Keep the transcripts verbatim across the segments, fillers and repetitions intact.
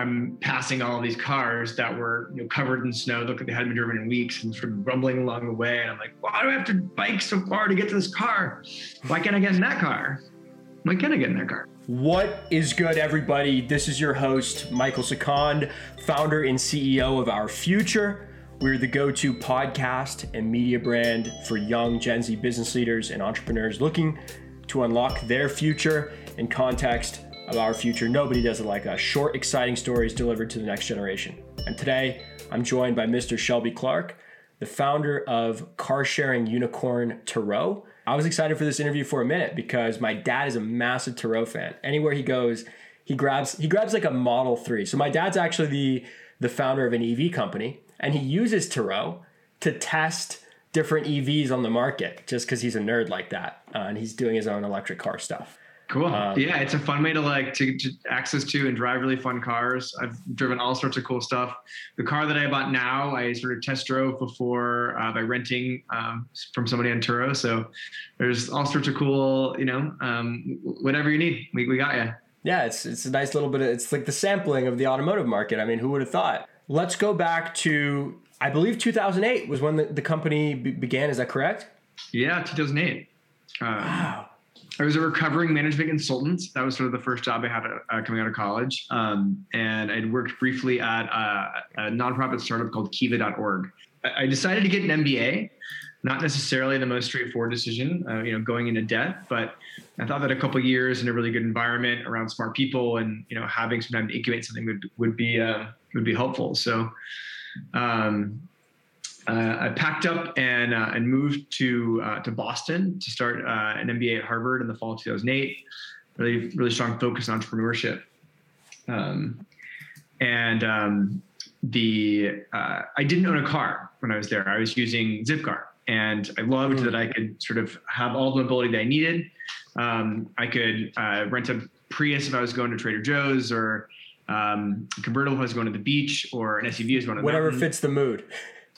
I'm passing all these cars that were, you know, covered in snow, look like they hadn't been driven in weeks, and sort of rumbling along the way. And I'm like, why do I have to bike so far to get to this car? Why can't I get in that car? Why can't I get in that car? What is good, everybody? This is your host, Michael Sacconi, founder and C E O of Our Future. We're the go-to podcast and media brand for young Gen Z business leaders and entrepreneurs looking to unlock their future in context of our future. Nobody does it like us. Short, exciting stories delivered to the next generation. And today, I'm joined by Mister Shelby Clark, the founder of car-sharing unicorn Turo. I was excited for this interview for a minute because my dad is a massive Turo fan. Anywhere he goes, he grabs he grabs like a Model three. So my dad's actually the, the founder of an E V company. And he uses Turo to test different E Vs on the market just because he's a nerd like that. Uh, and he's doing his own electric car stuff. Cool. Um, yeah, it's a fun way to like to, to access to and drive really fun cars. I've driven all sorts of cool stuff. The car that I bought now, I sort of test drove before uh, by renting um, from somebody on Turo. So there's all sorts of cool, you know, um, whatever you need, we, we got you. Yeah, it's it's a nice little bit of, it's like the sampling of the automotive market. I mean, who would have thought? Let's go back to, I believe two thousand eight was when the, the company b- began. Is that correct? Yeah, two thousand eight. Um, wow. I was a recovering management consultant. That was sort of the first job I had uh, coming out of college. Um, and I'd worked briefly at a, a nonprofit startup called Kiva dot org. I decided to get an M B A. Not necessarily the most straightforward decision, uh, you know, going into debt, but I thought that a couple of years in a really good environment around smart people and, you know, having some time to incubate something would, would be, uh, would be helpful. So, um, uh, I packed up and, uh, and moved to, uh, to Boston to start, uh, an M B A at Harvard in the fall of two thousand eight, really, really strong focus on entrepreneurship. Um, and, um, the, uh, I didn't own a car when I was there. I was using Zipcar. And I loved that I could sort of have all the mobility that I needed. Um, I could uh, rent a Prius if I was going to Trader Joe's, or um, a convertible if I was going to the beach, or an S U V if I was going to the whatever mountain. Fits the mood.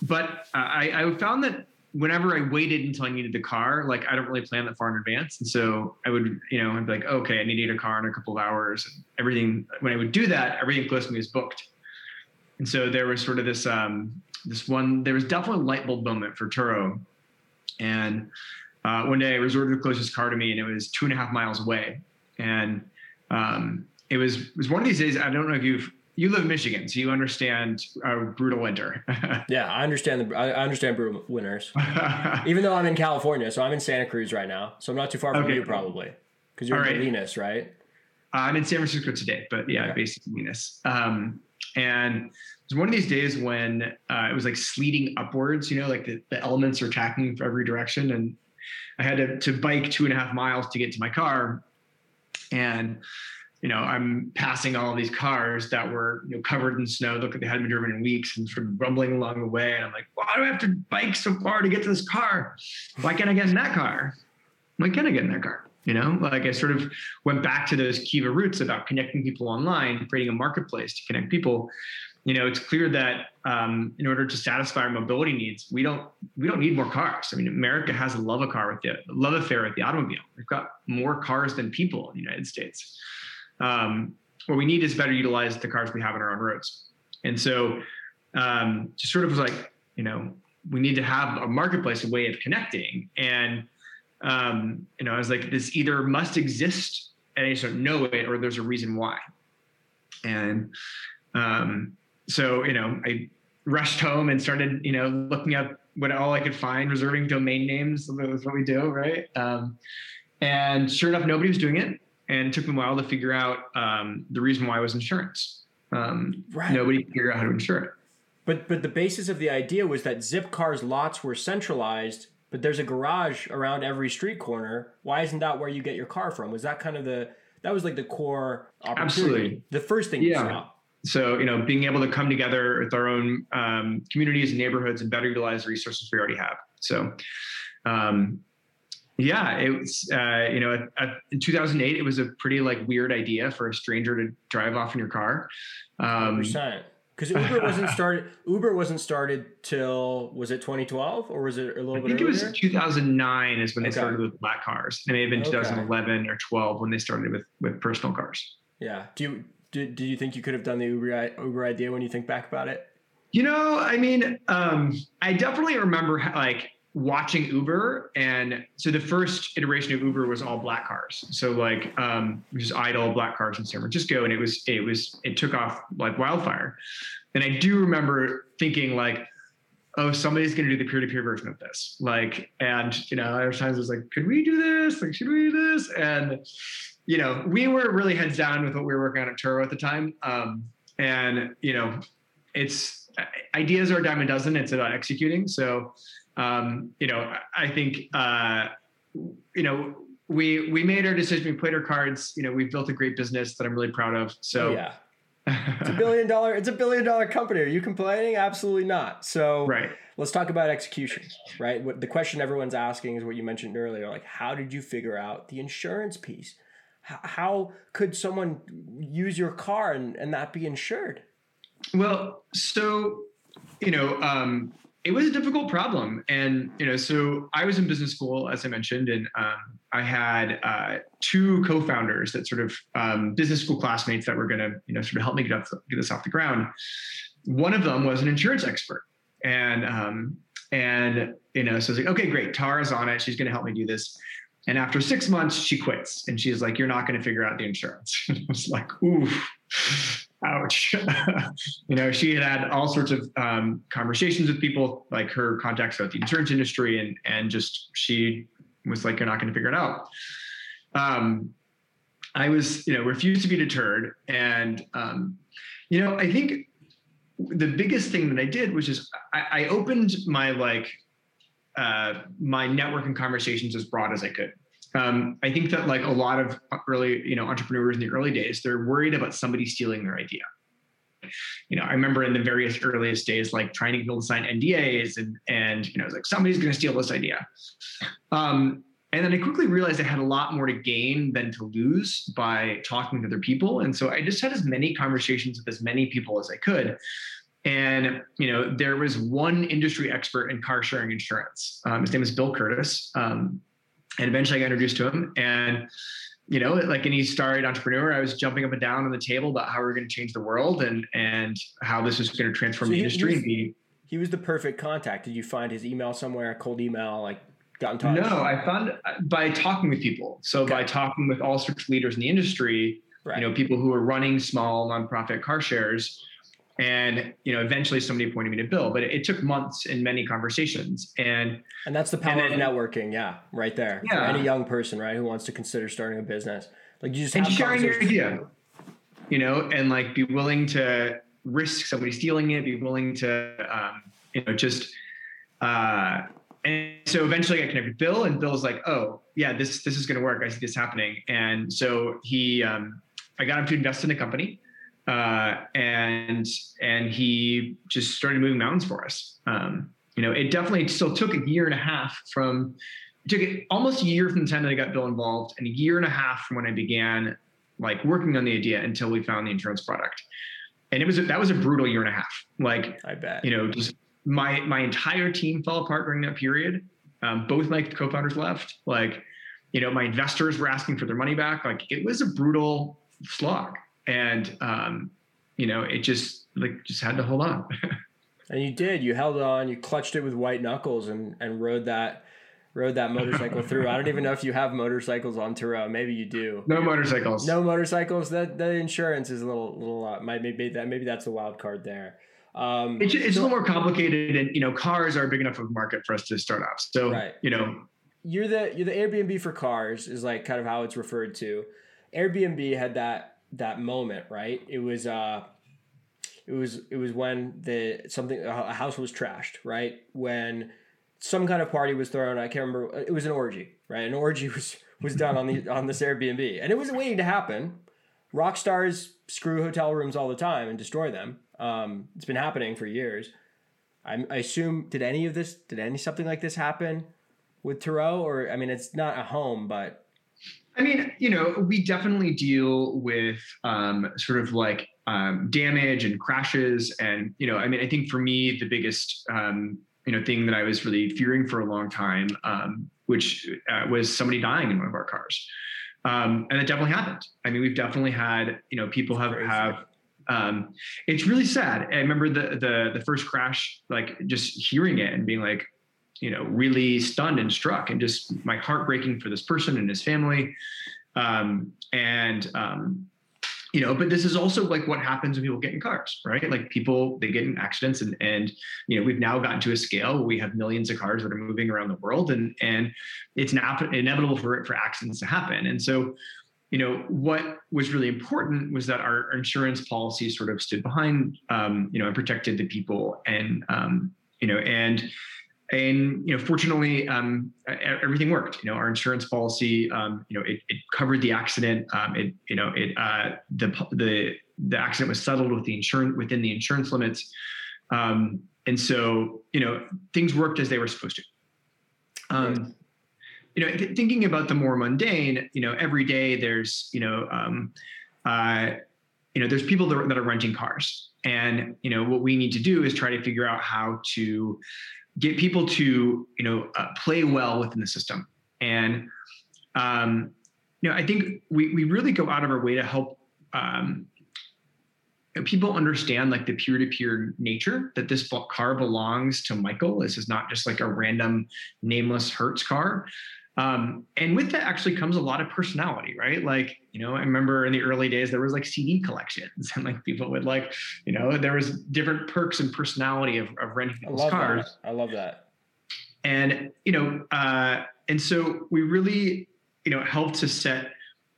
But uh, I, I found that whenever I waited until I needed the car, like I don't really plan that far in advance. And so I would, you know, I'd be like, okay, I need a car in a couple of hours. And everything, when I would do that, everything close to me was booked. And so there was sort of this... Um, This one, there was definitely a light bulb moment for Turo. And uh, one day I resorted to the closest car to me, and it was two and a half miles away. And um, it was it was one of these days, I don't know if you've, you live in Michigan, so you understand a brutal winter. Yeah, I understand the I understand brutal winters. Even though I'm in California, so I'm in Santa Cruz right now. So I'm not too far from okay. you probably, because you're All in Venus, right? right? Uh, I'm in San Francisco today, but yeah, okay. based in Venus. Um, and... It's one of these days when uh, it was like sleeting upwards, you know, like the, the elements are attacking from every direction. And I had to, to bike two and a half miles to get to my car. And, you know, I'm passing all these cars that were, you know, covered in snow, look like they hadn't been driven in weeks, and sort of rumbling along the way. And I'm like, why do I have to bike so far to get to this car? Why can't I get in that car? Why can't I get in that car? You know, like I sort of went back to those Kiva roots about connecting people online, creating a marketplace to connect people. You know, it's clear that um, in order to satisfy our mobility needs, we don't we don't need more cars. I mean, America has a love a car with the love affair with the automobile. We've got more cars than people in the United States. Um, what we need is better utilize the cars we have on our own roads. And so, um, just sort of was like, you know, we need to have a marketplace, a way of connecting. And um, you know, I was like, this either must exist, and I just don't know it, or there's a reason why. And um, So, you know, I rushed home and started, you know, looking up what all I could find, reserving domain names. That was what we do, right? Um, and sure enough, nobody was doing it. And it took me a while to figure out um, the reason why was insurance. Um, right. Nobody could figure out how to insure it. But but the basis of the idea was that Zipcar's lots were centralized, but there's a garage around every street corner. Why isn't that where you get your car from? Was that kind of the, that was like the core opportunity? Absolutely. The first thing yeah. you saw. So, you know, being able to come together with our own um, communities and neighborhoods and better utilize the resources we already have. So, um, yeah, it was, uh, you know, at, at, in two thousand eight, it was a pretty like weird idea for a stranger to drive off in your car. Um, one hundred percent. Because Uber wasn't started. Uber wasn't started till, was it twenty twelve, or was it a little bit earlier? I think it was two thousand nine is when okay. they started with black cars. It may have been okay. twenty eleven or twelve when they started with, with personal cars. Yeah. Do you, Did, did you think you could have done the Uber, Uber idea when you think back about it? You know, I mean, um, I definitely remember like watching Uber. And so the first iteration of Uber was all black cars. So like um, just idle black cars in San Francisco. And it was, it was, it took off like wildfire. And I do remember thinking like, oh, somebody's going to do the peer-to-peer version of this. Like, and, you know, there were times it was like, could we do this? Like, should we do this? And, you know, we were really heads down with what we were working on at Turo at the time. Um, and, you know, it's ideas are a dime a dozen. It's about executing. So, um, you know, I think, uh, you know, we, we made our decision. We played our cards. You know, we've built a great business that I'm really proud of. So, yeah. it's a billion dollar, it's a billion dollar company. Are you complaining? Absolutely not. So right. Let's talk about execution, right? What the question everyone's asking is what you mentioned earlier. Like, how did you figure out the insurance piece? H- how could someone use your car and, and not be insured? Well, so, you know, um, it was a difficult problem. And, you know, so I was in business school, as I mentioned, and um, I had uh, two co-founders that sort of um, business school classmates that were going to, you know, sort of help me get, up, get this off the ground. One of them was an insurance expert. And, um, and you know, so I was like, okay, great. Tara's on it. She's going to help me do this. And after six months, she quits. And she's like, you're not going to figure out the insurance. I was like, ooh. Ouch. You know, she had had all sorts of um, conversations with people, like her contacts about the insurance industry, and and just she was like, you're not going to figure it out. Um, I was, you know, refused to be deterred. And, um, you know, I think the biggest thing that I did was just I, I opened my like uh, my networking conversations as broad as I could. Um, I think that like a lot of early, you know, entrepreneurs in the early days, they're worried about somebody stealing their idea. You know, I remember in the various earliest days, like trying to get people to sign N D As and, and, you know, it's like, somebody's going to steal this idea. Um, and then I quickly realized I had a lot more to gain than to lose by talking to other people. And so I just had as many conversations with as many people as I could. And, you know, there was one industry expert in car sharing insurance. Um, his name is Bill Curtis. Um, And eventually I got introduced to him, and, you know, like, and he started Entrepreneur. I was jumping up and down on the table about how we were going to change the world and, and how this was going to transform so the he, industry. He was, he was the perfect contact. Did you find his email somewhere, cold email, like got in touch? No, I found by talking with people. So okay. By talking with all sorts of leaders in the industry, right. You know, people who were running small nonprofit car shares. And, you know, eventually somebody appointed me to Bill, but it, it took months and many conversations. And and that's the power then, of networking. Yeah. Right there. Yeah. For any young person, right, who wants to consider starting a business. Like, you just have and sharing your idea, you know, and like be willing to risk somebody stealing it, be willing to, um, you know, just, uh, and so eventually I connected with Bill, and Bill's like, oh yeah, this, this is going to work. I see this happening. And so he, um, I got him to invest in a company. Uh, and, and he just started moving mountains for us. Um, you know, it definitely still took a year and a half from, it took it almost a year from the time that I got Bill involved, and a year and a half from when I began like working on the idea until we found the insurance product. And it was, a, that was a brutal year and a half. Like, I bet, you know, just my, my entire team fell apart during that period. Um, both my co-founders left, like, you know, my investors were asking for their money back. Like, it was a brutal slog. And, um, you know, it just like just had to hold on. And you did, you held on, you clutched it with white knuckles and, and rode that, rode that motorcycle through. I don't even know if you have motorcycles on Turo. Maybe you do. No motorcycles. No motorcycles. That, that insurance is a little, little, uh, might maybe that, maybe that's the wild card there. Um, it's, it's so, a little more complicated, and, you know, cars are big enough of a market for us to start off. So, right. You know, you're the, you're the Airbnb for cars is like kind of how it's referred to. Airbnb had that, that moment, right? It was, uh, it was, it was when the something, a house was trashed, right? When some kind of party was thrown, I can't remember, it was an orgy, right? An orgy was, was done on the, on this Airbnb, and it was waiting to happen. Rock stars screw hotel rooms all the time and destroy them. Um, it's been happening for years. I'm, I assume, did any of this, did any, something like this happen with Turo? Or, I mean, it's not a home, but I mean, you know, we definitely deal with um, sort of like um, damage and crashes. And, you know, I mean, I think for me, the biggest, um, you know, thing that I was really fearing for a long time, um, which uh, was somebody dying in one of our cars. Um, and it definitely happened. I mean, we've definitely had, you know, people have, have, um, it's really sad. I remember the, the, the first crash, like just hearing it and being like, you know, really stunned and struck and just my heart breaking for this person and his family. Um, and, um, you know, but this is also like what happens when people get in cars, right? Like people, they get in accidents and, and, you know, we've now gotten to a scale where we have millions of cars that are moving around the world and, and it's not inevitable for for accidents to happen. And so, you know, what was really important was that our insurance policy sort of stood behind, um, you know, and protected the people and, um, you know, and, And, you know, fortunately, um, everything worked. You know, our insurance policy, um, you know, it, it covered the accident. Um, it, you know, it, uh, the, the, the accident was settled with the insurance within the insurance limits. Um, and so, you know, things worked as they were supposed to. Um, right. You know, th- thinking about the more mundane, you know, every day there's, you know, um, uh, you know, there's people that are, that are renting cars and, you know, what we need to do is try to figure out how to get people to, you know, uh, play well within the system. And, um, you know, I think we, we really go out of our way to help, um, people understand like the peer-to-peer nature that this car belongs to Michael. This is not just like a random nameless Hertz car. Um, and with that actually comes a lot of personality, right? Like, you know, I remember in the early days, there was like C D collections and like people would like, you know, there was different perks and personality of, of renting people's cars. That. I love that. And, you know, uh, and so we really, you know, helped to set,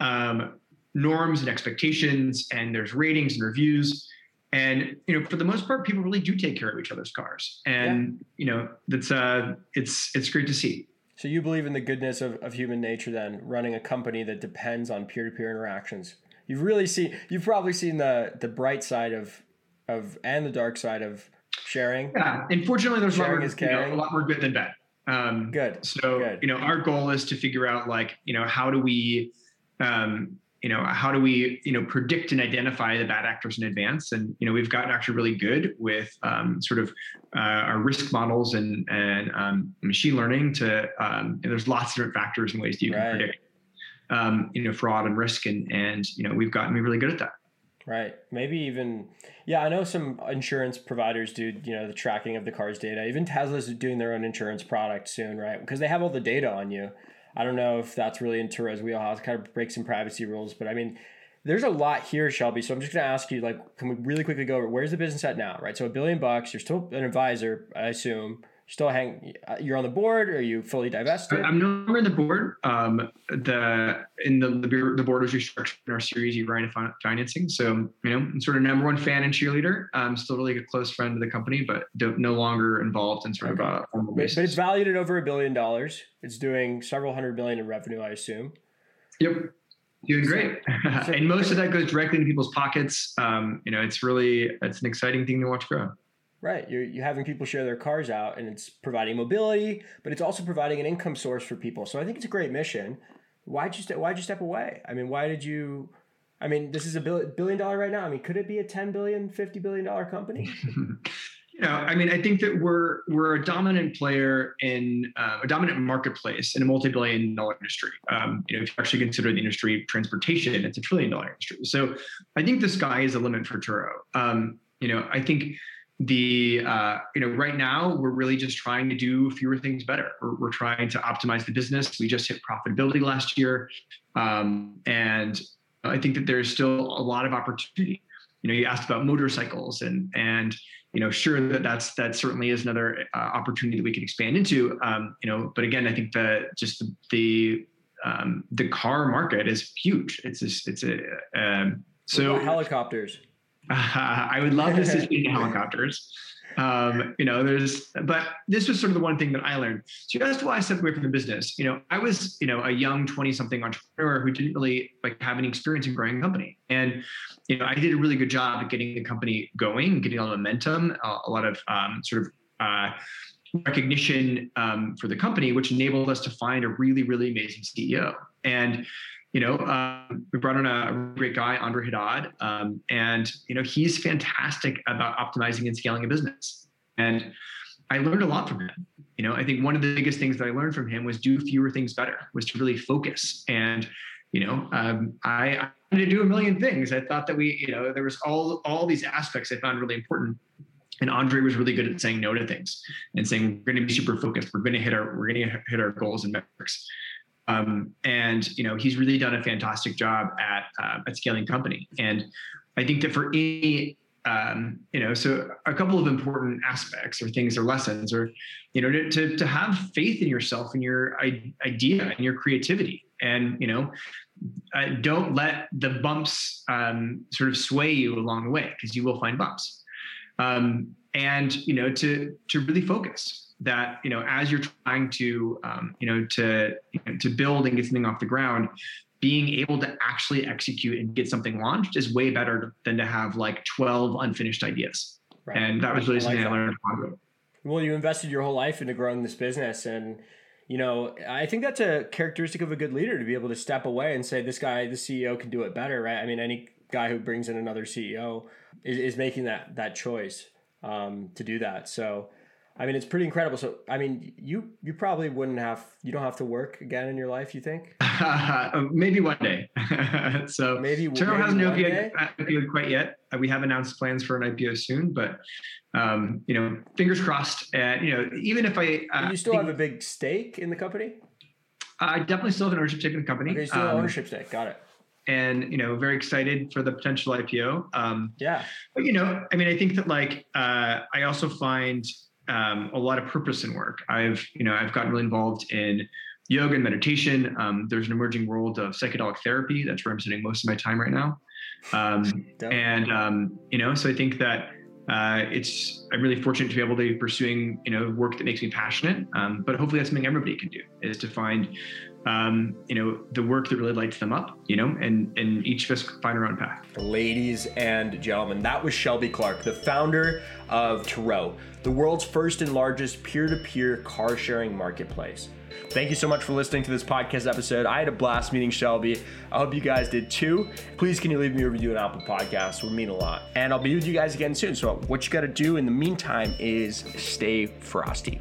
um, norms and expectations and there's ratings and reviews. And, you know, for the most part, people really do take care of each other's cars and, yeah. you know, that's, uh, it's, it's great to see. So you believe in the goodness of, of human nature then, running a company that depends on peer-to-peer interactions. You've really seen, you've probably seen the the bright side of, of and the dark side of sharing. Yeah, and fortunately there's sharing a lot more, is caring. You know, a lot more good than bad. Um, good. So, good. You know, our goal is to figure out like, you know, how do we, um, you know, how do we, you know, predict and identify the bad actors in advance? And, you know, we've gotten actually really good with um, sort of uh, our risk models and, and um, machine learning to, um, and there's lots of different factors and ways that you can right. predict, um, you know, fraud and risk. And, and, you know, we've gotten really good at that. Right. Maybe even, yeah, I know some insurance providers do, you know, the tracking of the car's data. Even Tesla's doing their own insurance product soon, right? Because they have all the data on you. I don't know if that's really in Turo's wheelhouse, kind of break some privacy rules, but I mean, there's a lot here, Shelby. So I'm just going to ask you, like, can we really quickly go over where's the business at now, right? So a billion bucks, you're still an advisor, I assume. You're still hang, you're on the board, or are you fully divested? I'm no longer on the board. Um, the in the the board was restructured in our Series E round of financing, so you know, I'm sort of number one fan and cheerleader. I'm still really a close friend of the company, but don't, no longer involved in sort okay. of a formal basis. But it's valued at over a billion dollars. It's doing several hundred million in revenue, I assume. Yep, doing great. So, and most of that goes directly into people's pockets. Um, you know, it's really it's an exciting thing to watch grow. Right. You're, you're having people share their cars out, and it's providing mobility, but it's also providing an income source for people. So I think it's a great mission. Why'd you, st- why'd you step away? I mean, why did you, I mean, this is a bill- billion dollar right now. I mean, could it be a ten billion, fifty billion dollar company? You know, I mean, I think that we're, we're a dominant player in uh, a dominant marketplace in a multi-billion dollar industry. Um, you know, if you actually consider the industry of transportation, it's a trillion dollar industry. So I think the sky is the limit for Turo. Um, you know, I think, The, uh, you know, right now we're really just trying to do fewer things better. We're, we're trying to optimize the business. We just hit profitability last year. Um, and I think that there's still a lot of opportunity. You know, you asked about motorcycles and, and, you know, sure that that's, that certainly is another uh, opportunity that we could expand into. Um, you know, but again, I think that just the, the, um, the car market is huge. It's just, it's a, um, so helicopters. Uh, I would love to see helicopters. Um, you know, there's, but this was sort of the one thing that I learned. So that's why I stepped away from the business. You know, I was, you know, a young twenty something entrepreneur who didn't really like have any experience in growing a company. And, you know, I did a really good job at getting the company going, getting a lot of momentum, a, a lot of um, sort of uh, recognition um, for the company, which enabled us to find a really, really amazing C E O. And, You know, um, we brought on a great guy, Andre Haddad, um, and, you know, he's fantastic about optimizing and scaling a business. And I learned a lot from him. You know, I think one of the biggest things that I learned from him was do fewer things better, was to really focus and you know, um, I, I wanted to do a million things. I thought that we, you know, there was all, all these aspects I found really important. And Andre was really good at saying no to things and saying, we're going to be super focused. We're going to hit our, we're going to hit our goals and metrics. Um, and, you know, he's really done a fantastic job at, uh, at scaling company. And I think that for any, um, you know, so a couple of important aspects or things or lessons or, you know, to, to, to have faith in yourself and your idea and your creativity. And, you know, uh, don't let the bumps, um, sort of sway you along the way, because you will find bumps. Um, and, you know, to, to really focus that, you know, as you're trying to, um, you know, to, you know, to build and get something off the ground, being able to actually execute and get something launched is way better than to have like twelve unfinished ideas. Right. And that was really something I learned about. Well, you invested your whole life into growing this business. And, you know, I think that's a characteristic of a good leader, to be able to step away and say, this guy, the C E O, can do it better. Right. I mean, any guy who brings in another C E O is, is making that, that choice, um, to do that. So, I mean, it's pretty incredible. So, I mean, you you probably wouldn't have, you don't have to work again in your life, you think? Uh, maybe one day. So maybe Turo has no I P O quite yet. We have announced plans for an I P O soon, but, um, you know, fingers crossed. And, you know, even if I... Uh, do you still think, have a big stake in the company? I definitely still have an ownership stake in the company. Okay, you still have um, an ownership stake. Got it. And, you know, very excited for the potential I P O. Um, yeah. But, you know, I mean, I think that, like, uh, I also find... Um, a lot of purpose in work. I've, you know, I've gotten really involved in yoga and meditation. Um, there's an emerging world of psychedelic therapy. That's where I'm spending most of my time right now. Um, and, um, you know, so I think that uh, it's, I'm really fortunate to be able to be pursuing, you know, work that makes me passionate. Um, but hopefully that's something everybody can do, is to find, um, you know, the work that really lights them up, you know, and, and each of us find our own path. Ladies and gentlemen, that was Shelby Clark, the founder of Turo, the world's first and largest peer-to-peer car sharing marketplace. Thank you so much for listening to this podcast episode. I had a blast meeting Shelby. I hope you guys did too. Please, can you leave me a review on Apple Podcasts? It would mean a lot. And I'll be with you guys again soon. So what you got to do in the meantime is stay frosty.